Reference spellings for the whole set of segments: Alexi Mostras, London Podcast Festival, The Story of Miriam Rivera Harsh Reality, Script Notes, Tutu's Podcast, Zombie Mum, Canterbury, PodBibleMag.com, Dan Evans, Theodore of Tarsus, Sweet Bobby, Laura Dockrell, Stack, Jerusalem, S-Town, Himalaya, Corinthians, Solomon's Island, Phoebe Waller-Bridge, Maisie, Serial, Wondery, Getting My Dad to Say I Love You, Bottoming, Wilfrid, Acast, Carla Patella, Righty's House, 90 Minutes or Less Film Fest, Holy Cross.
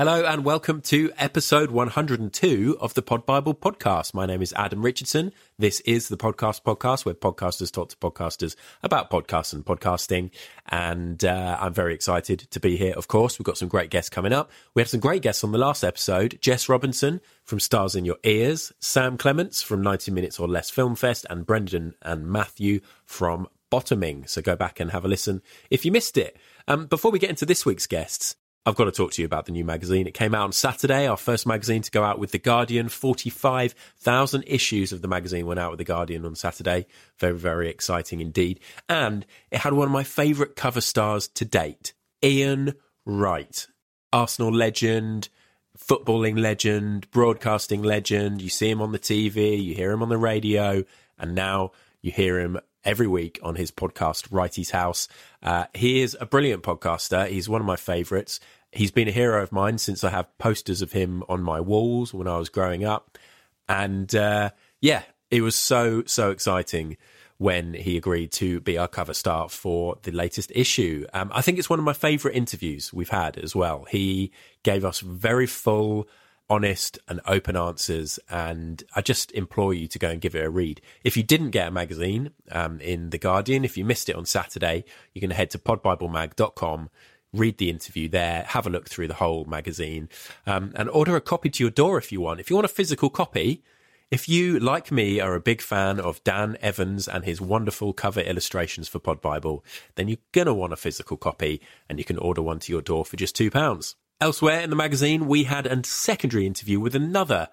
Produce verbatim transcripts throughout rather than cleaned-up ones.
Hello and welcome to episode one hundred two of the Pod Bible Podcast. My name is Adam Richardson. This is the podcast podcast where podcasters talk to podcasters about podcasts and podcasting. And uh, I'm very excited to be here, of course. We've got some great guests coming up. We had some great guests on the last episode. Jess Robinson from Stars in Your Ears, Sam Clements from ninety minutes or Less Film Fest, and Brendan and Matthew from Bottoming. So go back and have a listen if you missed it. Um, before we get into this week's guests, I've got to talk to you about the new magazine. It came out on Saturday, our first magazine to go out with The Guardian. forty-five thousand issues of the magazine went out with The Guardian on Saturday. Very, very exciting indeed. And it had one of my favourite cover stars to date, Ian Wright. Arsenal legend, footballing legend, broadcasting legend. You see him on the T V, you hear him on the radio, and now you hear him every week on his podcast, Righty's House. Uh, he is a brilliant podcaster. He's one of my favourites. He's been a hero of mine since I have posters of him on my walls when I was growing up. And uh, yeah, it was so, so exciting when he agreed to be our cover star for the latest issue. Um, I think it's one of my favourite interviews we've had as well. He gave us very full, honest and open answers, and I just implore you to go and give it a read. If you didn't get a magazine um, in The Guardian, if you missed it on Saturday, you can head to pod bible mag dot com, read the interview there, have a look through the whole magazine, um, and order a copy to your door if you want. If you want a physical copy, if you, like me, are a big fan of Dan Evans and his wonderful cover illustrations for Pod Bible, then you're going to want a physical copy, and you can order one to your door for just two pounds. Elsewhere in the magazine, we had a secondary interview with another.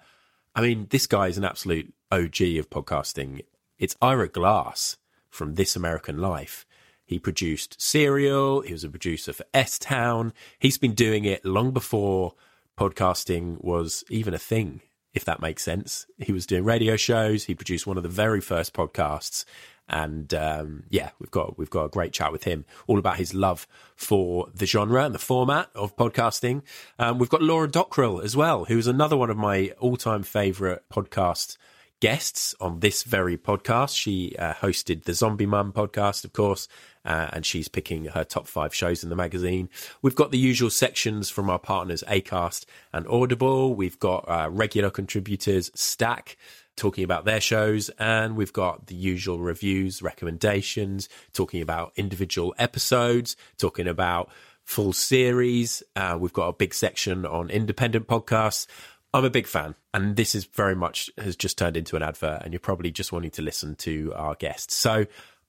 I mean, this guy is an absolute O G of podcasting. It's Ira Glass from This American Life. He produced Serial. He was a producer for S-Town. He's been doing it long before podcasting was even a thing, if that makes sense. He was doing radio shows. He produced one of the very first podcasts. And um, yeah, we've got we've got a great chat with him, all about his love for the genre and the format of podcasting. Um, we've got Laura Dockrell as well, who is another one of my all-time favourite podcast guests on this very podcast. She uh, hosted the Zombie Mum podcast, of course, uh, and she's picking her top five shows in the magazine. We've got the usual sections from our partners Acast and Audible. We've got uh, regular contributors Stack talking about their shows, and we've got the usual reviews, recommendations, talking about individual episodes, talking about full series. Uh, we've got a big section on independent podcasts. I'm a big fan, and this is very much has just turned into an advert, and you're probably just wanting to listen to our guests. So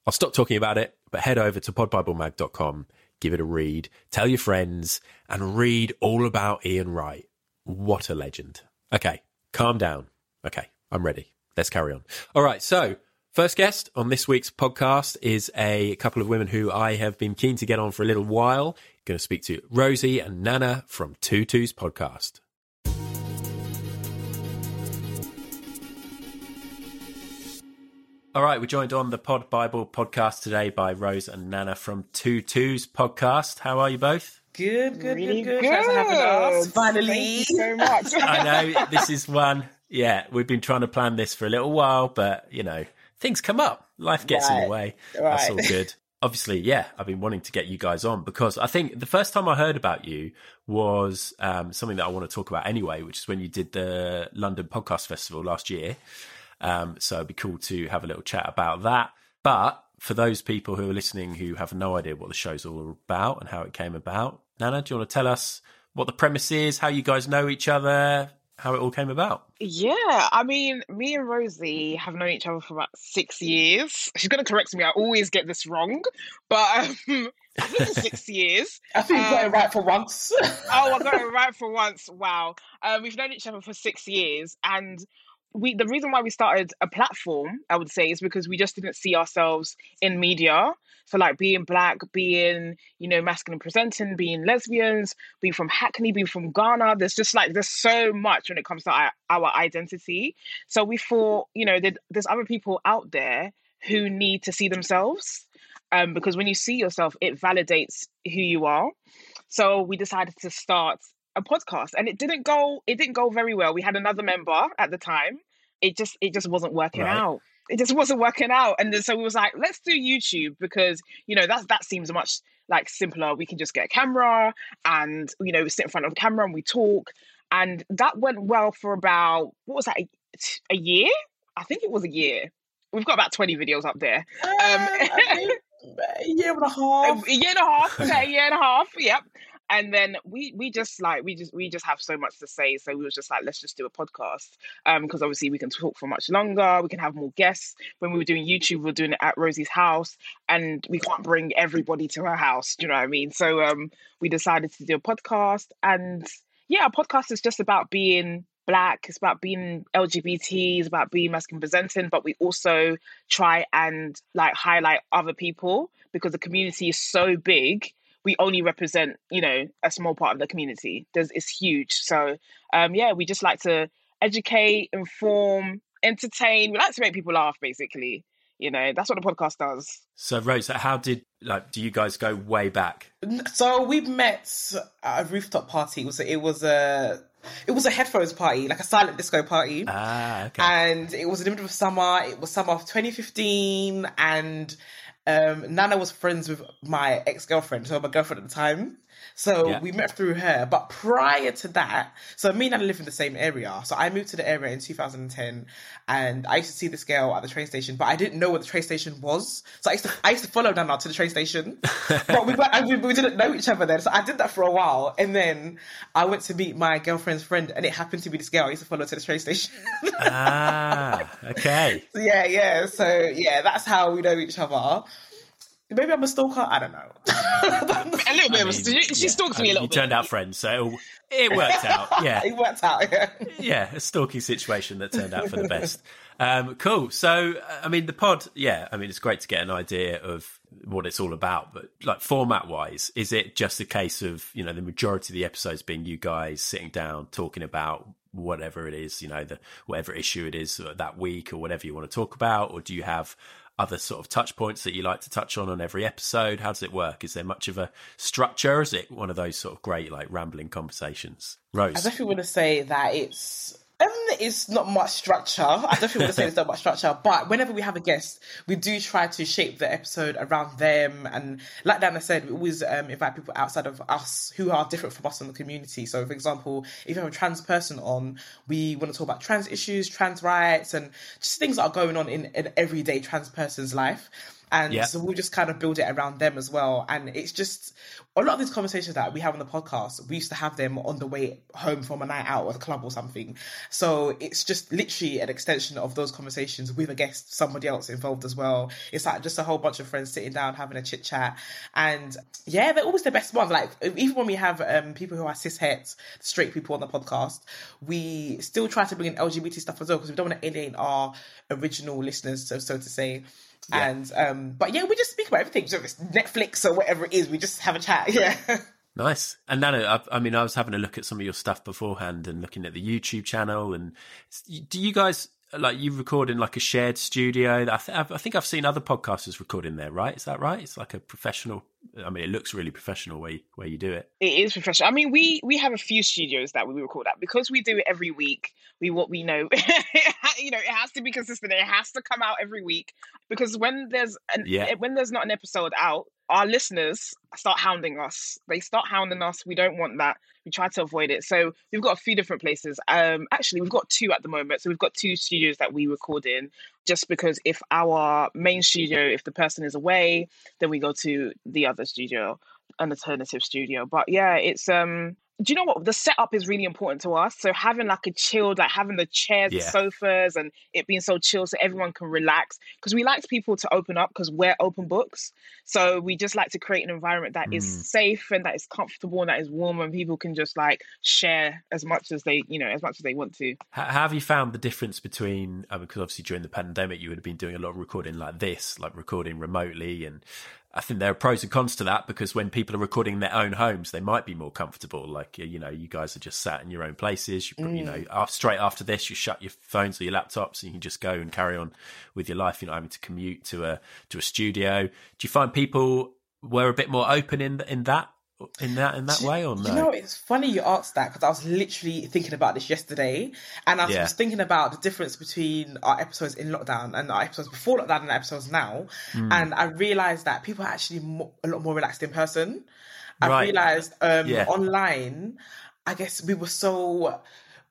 I'll stop talking about it, but head over to pod bible mag dot com, give it a read, tell your friends, and read all about Ian Wright. What a legend. Okay, calm down. Okay. I'm ready. Let's carry on. All right. So first guest on this week's podcast is a couple of women who I have been keen to get on for a little while. I'm going to speak to Rosie and Nana from Tutu's Podcast. All right. We're joined on the Pod Bible Podcast today by Rose and Nana from Tutu's Podcast. How are you both? Good, good, really good, good. good. Hasn't happened to us. Finally. Thank you so much. I know this is one. Yeah, we've been trying to plan this for a little while, but, you know, things come up. Life gets right. in the way. Right. That's all good. Obviously, yeah, I've been wanting to get you guys on because I think the first time I heard about you was um, something that I want to talk about anyway, which is when you did the London Podcast Festival last year. Um, so it'd be cool to have a little chat about that. But for those people who are listening who have no idea what the show's all about and how it came about, Nana, do you want to tell us what the premise is, how you guys know each other, how it all came about? Yeah, I mean, me and Rosie have known each other for about six years. She's going to correct me. I always get this wrong, but um, I think it's six years. I think um, you got it right for once. oh, I got it right for once. Wow. Uh, we've known each other for six years. And we the reason why we started a platform, I would say, is because we just didn't see ourselves in media. So like being black, being, you know, masculine presenting, being lesbians, being from Hackney, being from Ghana. There's just like, there's so much when it comes to our, our identity. So we thought, you know, there, there's other people out there who need to see themselves um, because when you see yourself, it validates who you are. So we decided to start a podcast, and it didn't go, it didn't go very well. We had another member at the time. It just, it just wasn't working right. out. It just wasn't working out. And then, so we was like, let's do YouTube because, you know, that's, that seems much like simpler. We can just get a camera and, you know, we sit in front of a camera and we talk. And that went well for about, what was that, a, a year? I think it was a year. We've got about twenty videos up there. Um, a year and a half. A year and a half. A year and a half. Yep. And then we we just like we just we just have so much to say, so we were just like, let's just do a podcast, um because obviously we can talk for much longer, we can have more guests. When we were doing YouTube, we were doing it at Rosie's house, and we can't bring everybody to her house. Do you know what I mean? So um we decided to do a podcast, and yeah, a podcast is just about being Black, it's about being L G B T, it's about being masculine presenting, but we also try and like highlight other people, because the community is so big. We only represent, you know, a small part of the community. There's, it's huge. So, um, yeah, we just like to educate, inform, entertain. We like to make people laugh, basically. You know, that's what the podcast does. So, Rose, how did, like, do you guys go way back? So we met at a rooftop party. It was a, it was a, it was a headphones party, like a silent disco party. Ah, okay. And it was in the middle of summer. It was summer of twenty fifteen, and... Um, Nana was friends with my ex-girlfriend, so my girlfriend at the time. So yeah. We met through her. But prior to that, so me and Nana live in the same area. So I moved to the area in two thousand ten, and I used to see this girl at the train station, but I didn't know what the train station was. So I used to, I used to follow Nana to the train station, but we, went, we, we didn't know each other then. So I did that for a while, and then I went to meet my girlfriend's friend, and it happened to be this girl I used to follow to the train station. Ah, okay. So yeah, yeah. So yeah, that's how we know each other. Maybe I'm a stalker. I don't know. a little bit. I mean, she yeah. stalks me I mean, a little you bit. You turned out friends, so it worked out. Yeah, it worked out. Yeah, yeah, a stalky situation that turned out for the best. Um, cool. So, I mean, the pod. Yeah, I mean, it's great to get an idea of what it's all about. But like format-wise, is it just a case of, you know, the majority of the episodes being you guys sitting down talking about whatever it is, you know, the whatever issue it is that week or whatever you want to talk about, or do you have other sort of touch points that you like to touch on on every episode? How does it work? Is there much of a structure? Is it one of those sort of great, like, rambling conversations? Rose? I definitely want to say that it's um, it's not much structure. I definitely want to say there's not much structure, but whenever we have a guest, we do try to shape the episode around them. And like Dana said, we always um, invite people outside of us who are different from us in the community. So, for example, if you have a trans person on, we want to talk about trans issues, trans rights, and just things that are going on in an everyday trans person's life. And yeah. So we'll just kind of build it around them as well. And it's just a lot of these conversations that we have on the podcast, we used to have them on the way home from a night out or the club or something. So it's just literally an extension of those conversations with a guest, somebody else involved as well. It's like just a whole bunch of friends sitting down, having a chit chat. And yeah, they're always the best ones. Like even when we have um, people who are cishet, straight people on the podcast, we still try to bring in L G B T stuff as well, because we don't want to alienate our original listeners, so, so to say. Yeah. And um but yeah, we just speak about everything, so it's Netflix or whatever it is, we just have a chat. Yeah. Nice. And Nana, I, I mean I was having a look at some of your stuff beforehand and looking at the YouTube channel, and do you guys like you record in like a shared studio? I, th- I think I've seen other podcasters recording there, right? Is that right? It's like a professional, I mean it looks really professional where you, where you do it. It is professional. I mean we we have a few studios that we record at, because we do it every week. We what we know you know it has to be consistent, it has to come out every week, because when there's an, yeah. when there's not an episode out, our listeners start hounding us. They start hounding us. We don't want that. We try to avoid it. So we've got a few different places. Um, actually, we've got two at the moment. So we've got two studios that we record in, just because if our main studio, if the person is away, then we go to the other studio, an alternative studio. But yeah, it's... um. Do you know what? The setup is really important to us. So having like a chilled, like having the chairs, yeah. the sofas, and it being so chill so everyone can relax. Because we like people to open up, because we're open books. So we just like to create an environment that mm. is safe and that is comfortable and that is warm, and people can just like share as much as they, you know, as much as they want to. How have you found the difference between, I mean, because obviously during the pandemic, you would have been doing a lot of recording like this, like recording remotely, and I think there are pros and cons to that, because when people are recording in their own homes, they might be more comfortable. Like, you know, you guys are just sat in your own places. You, mm. you know, straight after this, you shut your phones or your laptops and you can just go and carry on with your life. You're not having to commute to a to a studio. Do you find people were a bit more open in in that? in that in that do, way or no? You know, it's funny you asked that, because I was literally thinking about this yesterday, and I was yeah. thinking about the difference between our episodes in lockdown and our episodes before lockdown and our episodes now, mm. and I realised that people are actually mo- a lot more relaxed in person. I right. realised um, yeah. online, I guess we were so...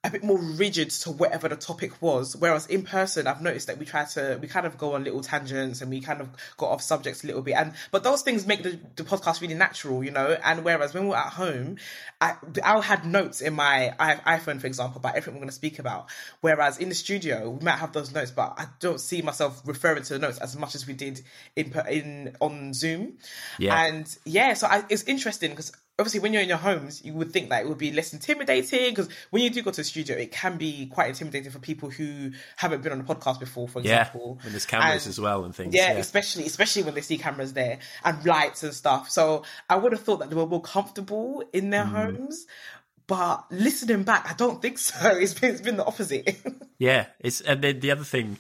a bit more rigid to whatever the topic was, whereas in person I've noticed that we try to we kind of go on little tangents and we kind of got off subjects a little bit, and but those things make the, the podcast really natural, you know. And whereas when we were at home, I, I had notes in my iPhone, for example, about everything we're going to speak about, whereas in the studio we might have those notes, but I don't see myself referring to the notes as much as we did in, in on Zoom. Yeah. And yeah, so I, it's interesting because obviously, when you're in your homes, you would think that it would be less intimidating, because when you do go to the studio, it can be quite intimidating for people who haven't been on a podcast before, for example. Yeah, when there's cameras and, as well and things. Yeah, yeah, especially especially when they see cameras there and lights and stuff. So I would have thought that they were more comfortable in their mm. homes, but listening back, I don't think so. It's been, it's been the opposite. Yeah, it's and then the other thing,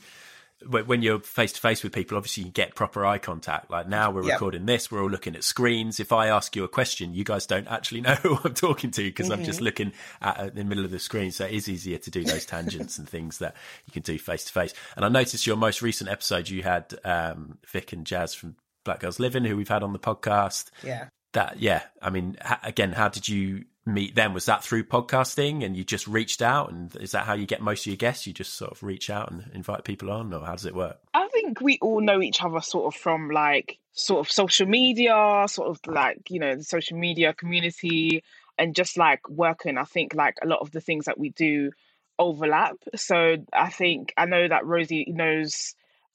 when you're face to face with people, obviously you get proper eye contact. Like now we're yep. recording this, we're all looking at screens. If I ask you a question, you guys don't actually know who I'm talking to, because mm-hmm. I'm just looking at, at the middle of the screen. So it is easier to do those tangents and things that you can do face to face. And I noticed your most recent episode, you had um, Vic and Jazz from Black Girls Living, who we've had on the podcast. Yeah. That, yeah. I mean, ha- again, how did you meet them? Was that through podcasting and you just reached out, and is that how you get most of your guests? You just sort of reach out and invite people on, or how does it work? I think we all know each other sort of from like sort of social media, sort of like, you know, the social media community, and just like working. I think like a lot of the things that we do overlap. So I think I know that Rosie knows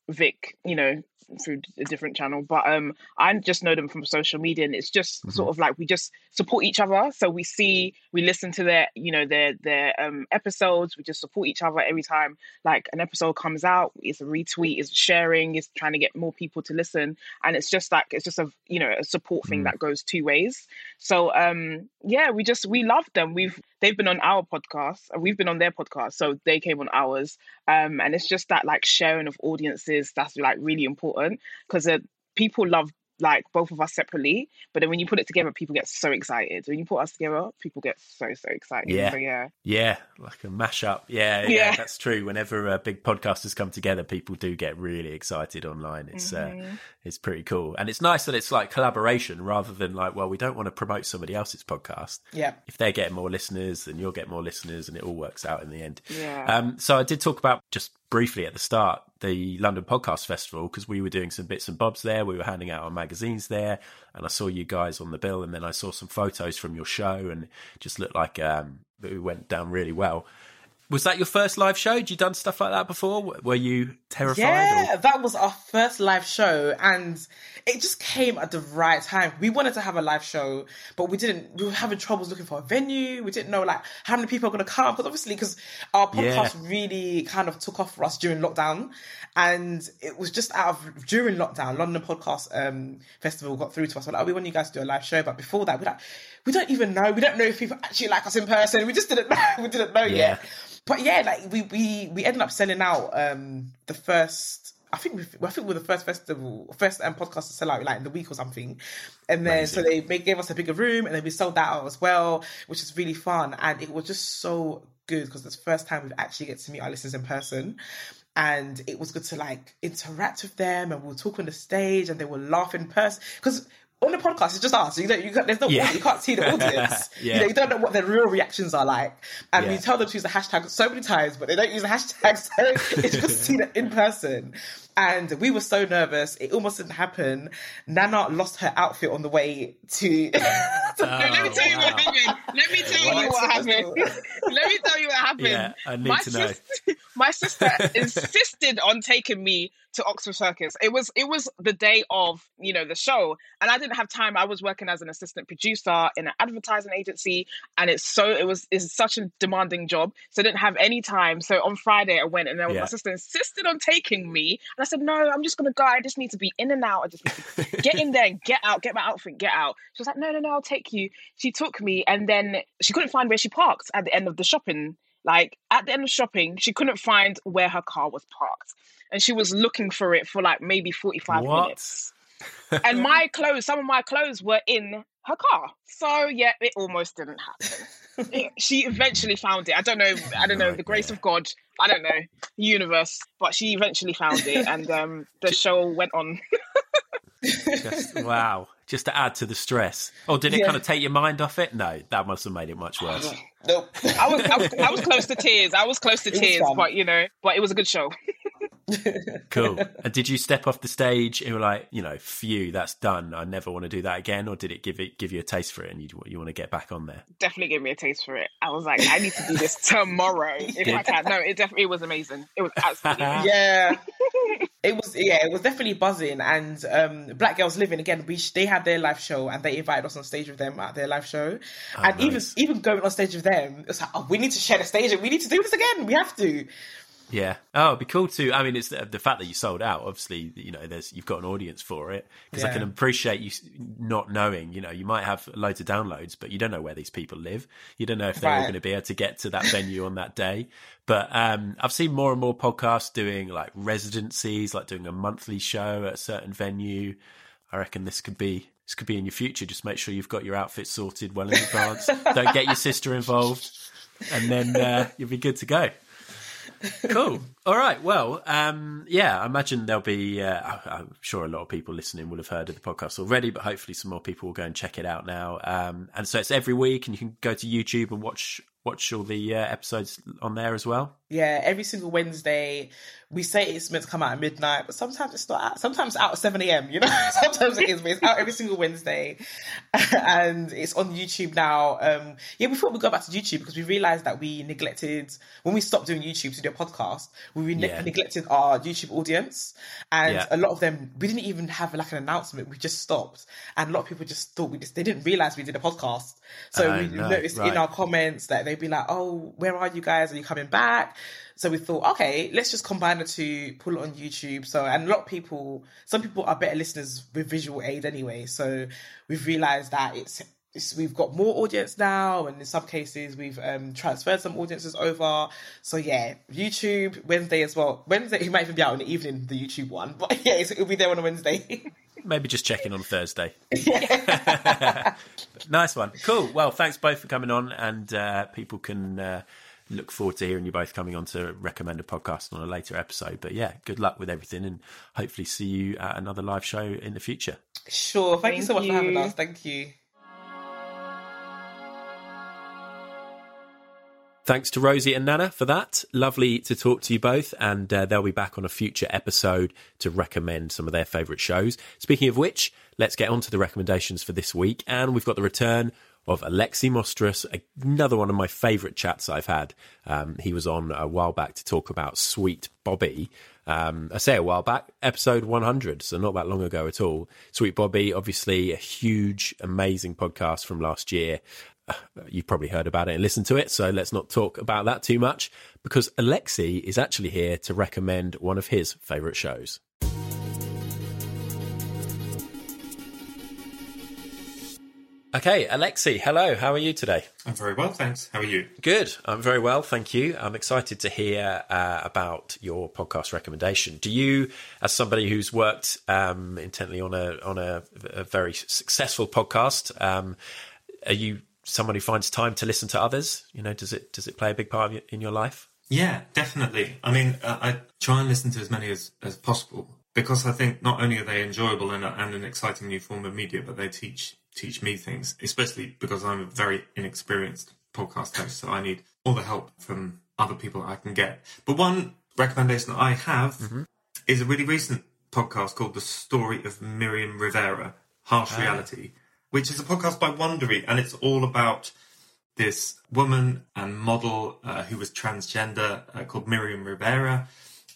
Vic, you know, through a different channel, but um I just know them from social media, and it's just mm-hmm. sort of like we just support each other. So we see we listen to their, you know, their their um episodes. We just support each other every time like an episode comes out. It's a retweet, it's sharing, it's trying to get more people to listen, and it's just like it's just a, you know, a support thing mm. that goes two ways. So um yeah, we just we love them. We've they've been on our podcast and we've been on their podcast, so they came on ours, um and it's just that like sharing of audiences that's like really important, because uh, people love like both of us separately, but then when you put it together, people get so excited. When you put us together, people get so so excited. Yeah, so, yeah, yeah, like a mashup. Yeah, yeah, yeah, that's true. Whenever uh, big podcasters come together, people do get really excited online. It's mm-hmm. uh, it's pretty cool, and it's nice that it's like collaboration rather than like, well, we don't want to promote somebody else's podcast. Yeah, if they're getting more listeners, then you'll get more listeners, and it all works out in the end. Yeah. Um. So I did talk about just briefly at the start the London Podcast Festival, because we were doing some bits and bobs there. We were handing out our magazines there, and I saw you guys on the bill, and then I saw some photos from your show, and it just looked like um, it went down really well. Was that your first live show? Had you done stuff like that before? Were you terrified? Yeah, or? That was our first live show, and it just came at the right time. We wanted to have a live show, but we didn't. We were having troubles looking for a venue. We didn't know like how many people are going to come, because obviously, because our podcast yeah. really kind of took off for us during lockdown, and it was just out of during lockdown. London Podcast um, Festival got through to us. We're like, oh, we want you guys to do a live show, but before that, we like we don't even know. We don't know if people actually like us in person. We just didn't know. we didn't know yeah. yet. But yeah, like we, we, we ended up selling out um, the first, I think we I think we were the first festival, first um, podcast to sell out like in the week or something. And then, amazing. So they made, gave us a bigger room, and then we sold that out as well, which is really fun. And it was just so good, because it's the first time we've actually get to meet our listeners in person. And it was good to like interact with them, and we'll talk on the stage, and they will laugh in person. Because on the podcast, it's just us. You don't, you can't, there's no yeah. audience. You can't see the audience. yeah. You know, you don't know what their real reactions are like. And yeah. we tell them to use the hashtag so many times, but they don't use the hashtag. So it's just seen it in person. And we were so nervous. It almost didn't happen. Nana lost her outfit on the way to... oh, Let me tell you wow. what happened. Let me tell what? you what happened. Let me tell you what happened. Yeah, I need my to know. Sis- my sister insisted on taking me to Oxford Circus. It was it was the day of, you know, the show, and I didn't have time. I was working as an assistant producer in an advertising agency, and it's so it was it's such a demanding job, so I didn't have any time. So on Friday I went, and then yeah. my sister insisted on taking me, and I said, no, I'm just gonna go. I just need to be in and out. I just need to get in there and get out, get my outfit, get out. She was like, no, no, no, I'll take you. She took me, and then she couldn't find where she parked at the end of the shopping. Like at the end of shopping, she couldn't find where her car was parked. And she was looking for it for like maybe forty-five what? minutes. And my clothes, some of my clothes were in her car. So yeah, it almost didn't happen. it, she eventually found it. I don't know. I don't know. Right, the grace yeah. of God. I don't know. Universe. But she eventually found it, and um, the just, show went on. just, wow. Just to add to the stress. Or oh, did it yeah. kind of take your mind off it? No, that must have made it much worse. Nope. I was, I was, I was close to tears. I was close to it tears, but you know, but it was a good show. Cool. And did you step off the stage and were like, you know, phew, that's done, I never want to do that again? Or did it give it give you a taste for it and you you want to get back on there? Definitely gave me a taste for it. I was like, I need to do this tomorrow if I can. No, it definitely was amazing. It was absolutely amazing. Yeah. It was, yeah, it was definitely buzzing. And um, Black Girls Living, again, we they had their live show and they invited us on stage with them at their live show. Oh, and nice. even even going on stage with them, it's like, oh, we need to share the stage and we need to do this again. We have to. Yeah. Oh, it'd be cool too. I mean, it's the, the fact that you sold out, obviously, you know, there's, you've got an audience for it, because yeah. I can appreciate you not knowing, you know, you might have loads of downloads, but you don't know where these people live. You don't know if they're right. all going to be able to get to that venue on that day. But um, I've seen more and more podcasts doing like residencies, like doing a monthly show at a certain venue. I reckon this could be, this could be in your future. Just make sure you've got your outfit sorted well in advance. Don't get your sister involved, and then uh, you'll be good to go. Cool. All right. Well, um, yeah, I imagine there'll be, uh, I'm sure a lot of people listening will have heard of the podcast already, but hopefully some more people will go and check it out now. Um, and so it's every week, and you can go to YouTube and watch watch all the uh, episodes on there as well. Yeah, every single Wednesday. We say it's meant to come out at midnight, but sometimes it's not out. Sometimes it's out at seven a.m, you know? Sometimes it is, but it's out every single Wednesday. And it's on YouTube now. Um, yeah, we thought we'd go back to YouTube because we realised that we neglected, when we stopped doing YouTube to do a podcast, we ne- yeah. neglected our YouTube audience. And yeah. a lot of them, we didn't even have like an announcement. We just stopped. And a lot of people just thought we just, they didn't realise we did a podcast. So uh, we no, noticed right. in our comments that they'd be like, oh, where are you guys? Are you coming back? So we thought, okay, let's just combine the two, pull it on YouTube. So, and a lot of people, some people are better listeners with visual aid anyway. So we've realised that it's, it's, we've got more audience now. And in some cases, we've um, transferred some audiences over. So yeah, YouTube, Wednesday as well. Wednesday, it might even be out in the evening, the YouTube one. But yeah, it's, it'll be there on a Wednesday. Maybe just check in on Thursday. Nice one. Cool. Well, thanks both for coming on. And uh, people can... Uh, look forward to hearing you both coming on to recommend a podcast on a later episode. But yeah, good luck with everything, and hopefully see you at another live show in the future. Sure. Thank, thank you so much you. for having us. Thank you. Thanks to Rosie and Nana for that. Lovely to talk to you both, and uh, they'll be back on a future episode to recommend some of their favourite shows. Speaking of which, let's get on to the recommendations for this week, and we've got the return of Alexi Mostras, another one of my favourite chats I've had. Um, he was on a while back to talk about Sweet Bobby. Um, I say a while back, episode one hundred, so not that long ago at all. Sweet Bobby, obviously a huge, amazing podcast from last year. Uh, you've probably heard about it and listened to it, so let's not talk about that too much, because Alexi is actually here to recommend one of his favourite shows. Okay, Alexi, hello. How are you today? I'm very well, thanks. How are you? Good. I'm very well, thank you. I'm excited to hear uh, about your podcast recommendation. Do you, as somebody who's worked um, intently on a on a, a very successful podcast, um, are you someone who finds time to listen to others? You know, does it does it play a big part in your life? Yeah, definitely. I mean, uh, I try and listen to as many as, as possible, because I think not only are they enjoyable and, and an exciting new form of media, but they teach. teach me things, especially because I'm a very inexperienced podcast host, so I need all the help from other people I can get. But one recommendation that I have mm-hmm. is a really recent podcast called The Story of Miriam Rivera, Harsh Reality, ah. which is a podcast by Wondery, and it's all about this woman and model uh, who was transgender uh, called Miriam Rivera.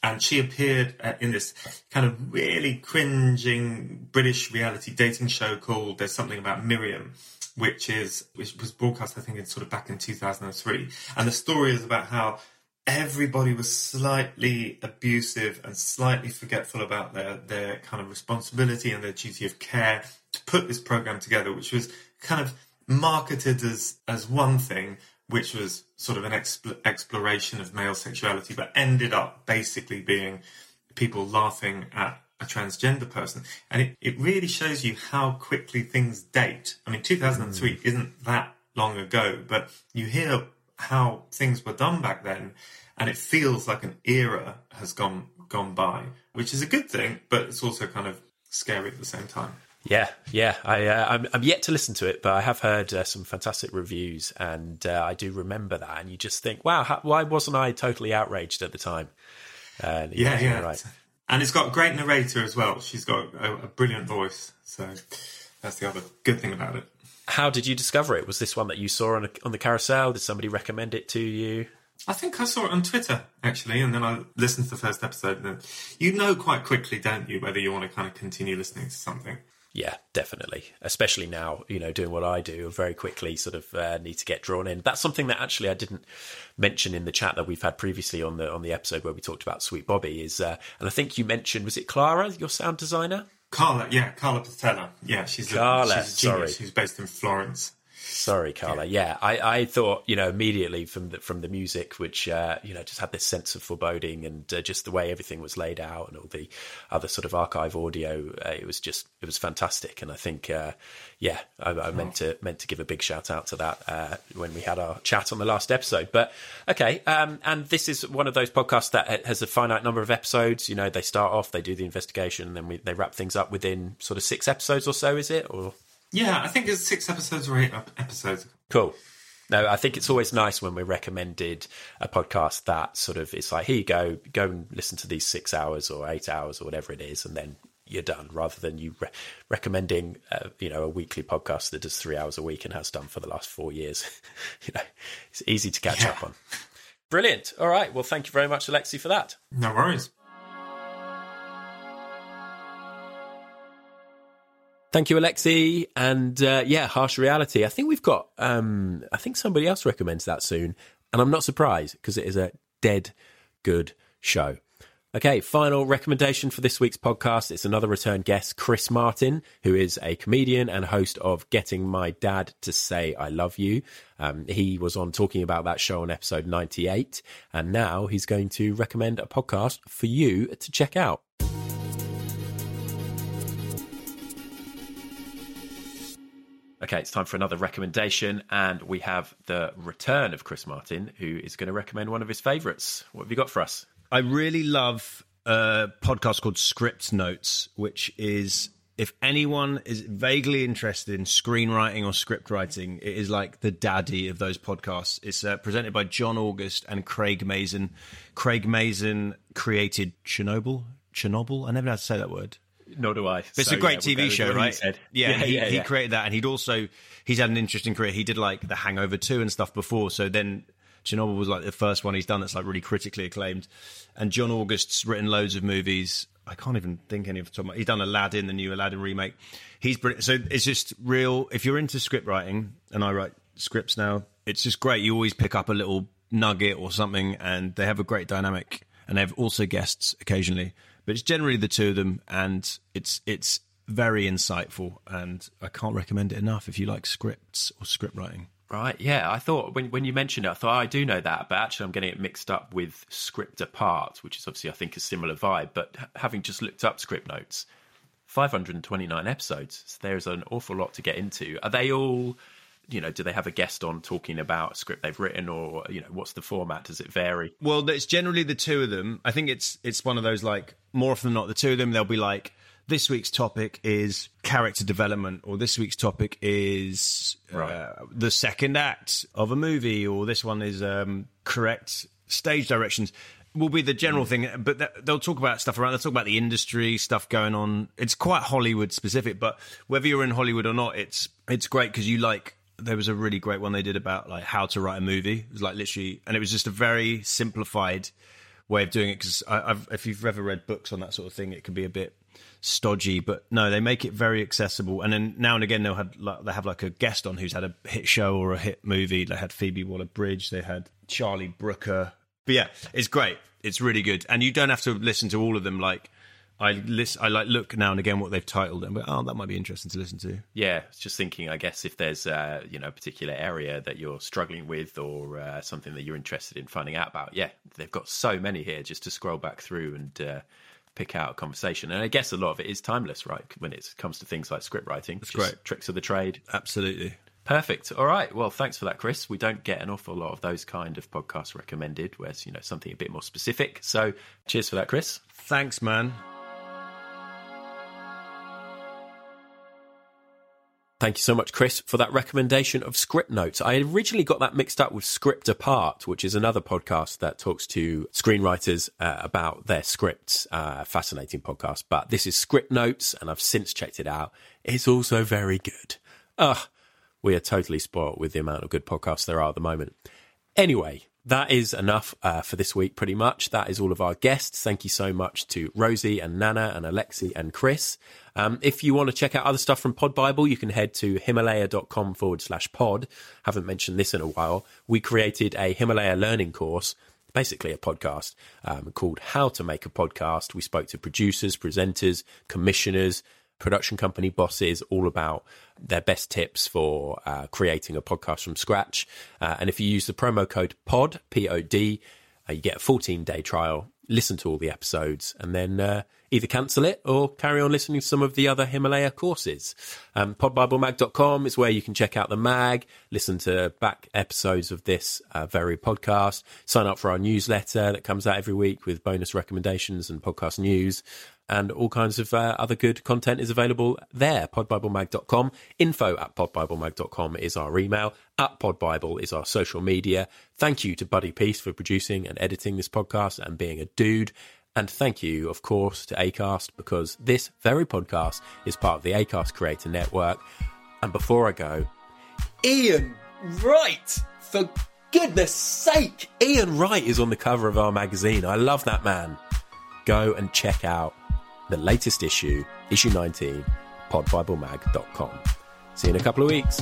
And she appeared uh, in this kind of really cringing British reality dating show called There's Something About Miriam, which is which was broadcast, I think, in sort of back in two thousand three. And the story is about how everybody was slightly abusive and slightly forgetful about their, their kind of responsibility and their duty of care to put this programme together, which was kind of marketed as, as one thing, which was sort of an exp- exploration of male sexuality, but ended up basically being people laughing at a transgender person. And it, it really shows you how quickly things date. I mean, two thousand three mm. isn't that long ago, but you hear how things were done back then, and it feels like an era has gone gone by, which is a good thing, but it's also kind of scary at the same time. Yeah, yeah. I, uh, I'm, I'm yet to listen to it, but I have heard uh, some fantastic reviews, and uh, I do remember that. And you just think, wow, how, why wasn't I totally outraged at the time? Uh, yeah, yeah. Right. And it's got a great narrator as well. She's got a, a brilliant voice. So that's the other good thing about it. How did you discover it? Was this one that you saw on, a, on the carousel? Did somebody recommend it to you? I think I saw it on Twitter, actually, and then I listened to the first episode. And you know quite quickly, don't you, whether you want to kind of continue listening to something. Yeah, definitely. Especially now, you know, doing what I do, very quickly sort of uh, need to get drawn in. That's something that actually I didn't mention in the chat that we've had previously on the on the episode where we talked about Sweet Bobby is, uh, and I think you mentioned, was it Clara, your sound designer? Carla, yeah, Carla Patella. Yeah, she's Carla, a, she's a genius. Sorry. She's based in Florence. Sorry, Carla. Yeah, yeah I, I thought, you know, immediately from the, from the music, which, uh, you know, just had this sense of foreboding and uh, just the way everything was laid out and all the other sort of archive audio. Uh, it was just it was fantastic. And I think, uh, yeah, I, I meant to meant to give a big shout out to that uh, when we had our chat on the last episode. But OK, um, and this is one of those podcasts that has a finite number of episodes. You know, they start off, they do the investigation, and then we, they wrap things up within sort of six episodes or so, is it? Or yeah, I think it's six episodes or eight episodes. Cool. No, I think it's always nice when we're recommended a podcast that sort of, it's like, here you go, go and listen to these six hours or eight hours or whatever it is, and then you're done, rather than you re- recommending, uh, you know, a weekly podcast that does three hours a week and has done for the last four years. You know, it's easy to catch yeah. up on. Brilliant. All right. Well, thank you very much, Alexi, for that. No worries. Thank you, Alexi. And uh, yeah, Harsh Reality. I think we've got, um, I think somebody else recommends that soon. And I'm not surprised because it is a dead good show. Okay, final recommendation for this week's podcast. It's another return guest, Chris Martin, who is a comedian and host of Getting My Dad to Say I Love You. Um, he was on talking about that show on episode ninety-eight. And now he's going to recommend a podcast for you to check out. Okay, it's time for another recommendation, and we have the return of Chris Martin, who is going to recommend one of his favourites. What have you got for us? I really love a podcast called Script Notes, which is, if anyone is vaguely interested in screenwriting or script writing, it is like the daddy of those podcasts. It's uh, presented by John August and Craig Mazin. Craig Mazin created Chernobyl. Chernobyl? I never know how to say that word. Nor do I. But it's so, a great yeah, T V show, right? Yeah, yeah, he, yeah, he yeah. created that, and he'd also he's had an interesting career. He did like The Hangover two and stuff before. So then Chernobyl was like the first one he's done that's like really critically acclaimed. And John August's written loads of movies. I can't even think any of them. He's done Aladdin, the new Aladdin remake. He's brilliant. So it's just real. If you're into script writing, and I write scripts now, it's just great. You always pick up a little nugget or something, and they have a great dynamic. And they have also guests occasionally. But it's generally the two of them, and it's it's very insightful, and I can't recommend it enough if you like scripts or script writing. Right, yeah. I thought when when you mentioned it, I thought, oh, I do know that, but actually I'm getting it mixed up with Script Apart, which is obviously, I think, a similar vibe. But having just looked up Script Notes, five hundred twenty-nine episodes, so there's an awful lot to get into. Are they all, you know, do they have a guest on talking about a script they've written, or, you know, what's the format? Does it vary? Well, it's generally the two of them. I think it's it's one of those, like, more often than not, the two of them, they'll be like, this week's topic is character development, or this week's topic is uh, right. the second act of a movie, or this one is um, correct stage directions. Will be the general thing, but they'll talk about stuff around. They'll talk about the industry, stuff going on. It's quite Hollywood specific, but whether you're in Hollywood or not, it's it's great because you like. There was a really great one they did about like how to write a movie. It was like literally, and it was just a very simplified way of doing it. Because I've, if you've ever read books on that sort of thing, it can be a bit stodgy. But no, they make it very accessible. And then now and again, they'll have like, they have like a guest on who's had a hit show or a hit movie. They had Phoebe Waller-Bridge. They had Charlie Brooker. But yeah, it's great. It's really good, and you don't have to listen to all of them. Like. I listen, I like look now and again what they've titled and go, oh, that might be interesting to listen to. Yeah, just thinking, I guess, if there's uh, you know, a particular area that you're struggling with or uh, something that you're interested in finding out about. Yeah, they've got so many here just to scroll back through and uh, pick out a conversation. And I guess a lot of it is timeless, right, when it comes to things like script writing. That's great. Tricks of the trade. Absolutely. Perfect. All right. Well, thanks for that, Chris. We don't get an awful lot of those kind of podcasts recommended, where it's, you know, something a bit more specific. So cheers for that, Chris. Thanks, man. Thank you so much, Chris, for that recommendation of Script Notes. I originally got that mixed up with Script Apart, which is another podcast that talks to screenwriters uh, about their scripts. Uh, fascinating podcast. But this is Script Notes, and I've since checked it out. It's also very good. Ugh, we are totally spoiled with the amount of good podcasts there are at the moment. Anyway, that is enough uh, for this week, pretty much. That is all of our guests. Thank you so much to Rosie and Nana and Alexi and Chris. Um, if you want to check out other stuff from Pod Bible, you can head to himalaya.com forward slash pod. Haven't mentioned this in a while. We created a Himalaya learning course, basically a podcast, um, called How to Make a Podcast. We spoke to producers, presenters, commissioners, production company bosses, all about their best tips for uh, creating a podcast from scratch. Uh, and if you use the promo code POD, P O D, uh, you get a fourteen-day trial, listen to all the episodes, and then uh, either cancel it or carry on listening to some of the other Himalaya courses. Um, pod bible mag dot com is where you can check out the mag, listen to back episodes of this uh, very podcast, sign up for our newsletter that comes out every week with bonus recommendations and podcast news. And all kinds of uh, other good content is available there, pod bible mag dot com. Info at pod bible mag dot com is our email. At PodBible is our social media. Thank you to Buddy Peace for producing and editing this podcast and being a dude. And thank you, of course, to Acast, because this very podcast is part of the Acast Creator Network. And before I go, Ian Wright, for goodness sake! Ian Wright is on the cover of our magazine. I love that man. Go and check out the latest issue, issue nineteen, pod bible mag dot com. See you in a couple of weeks.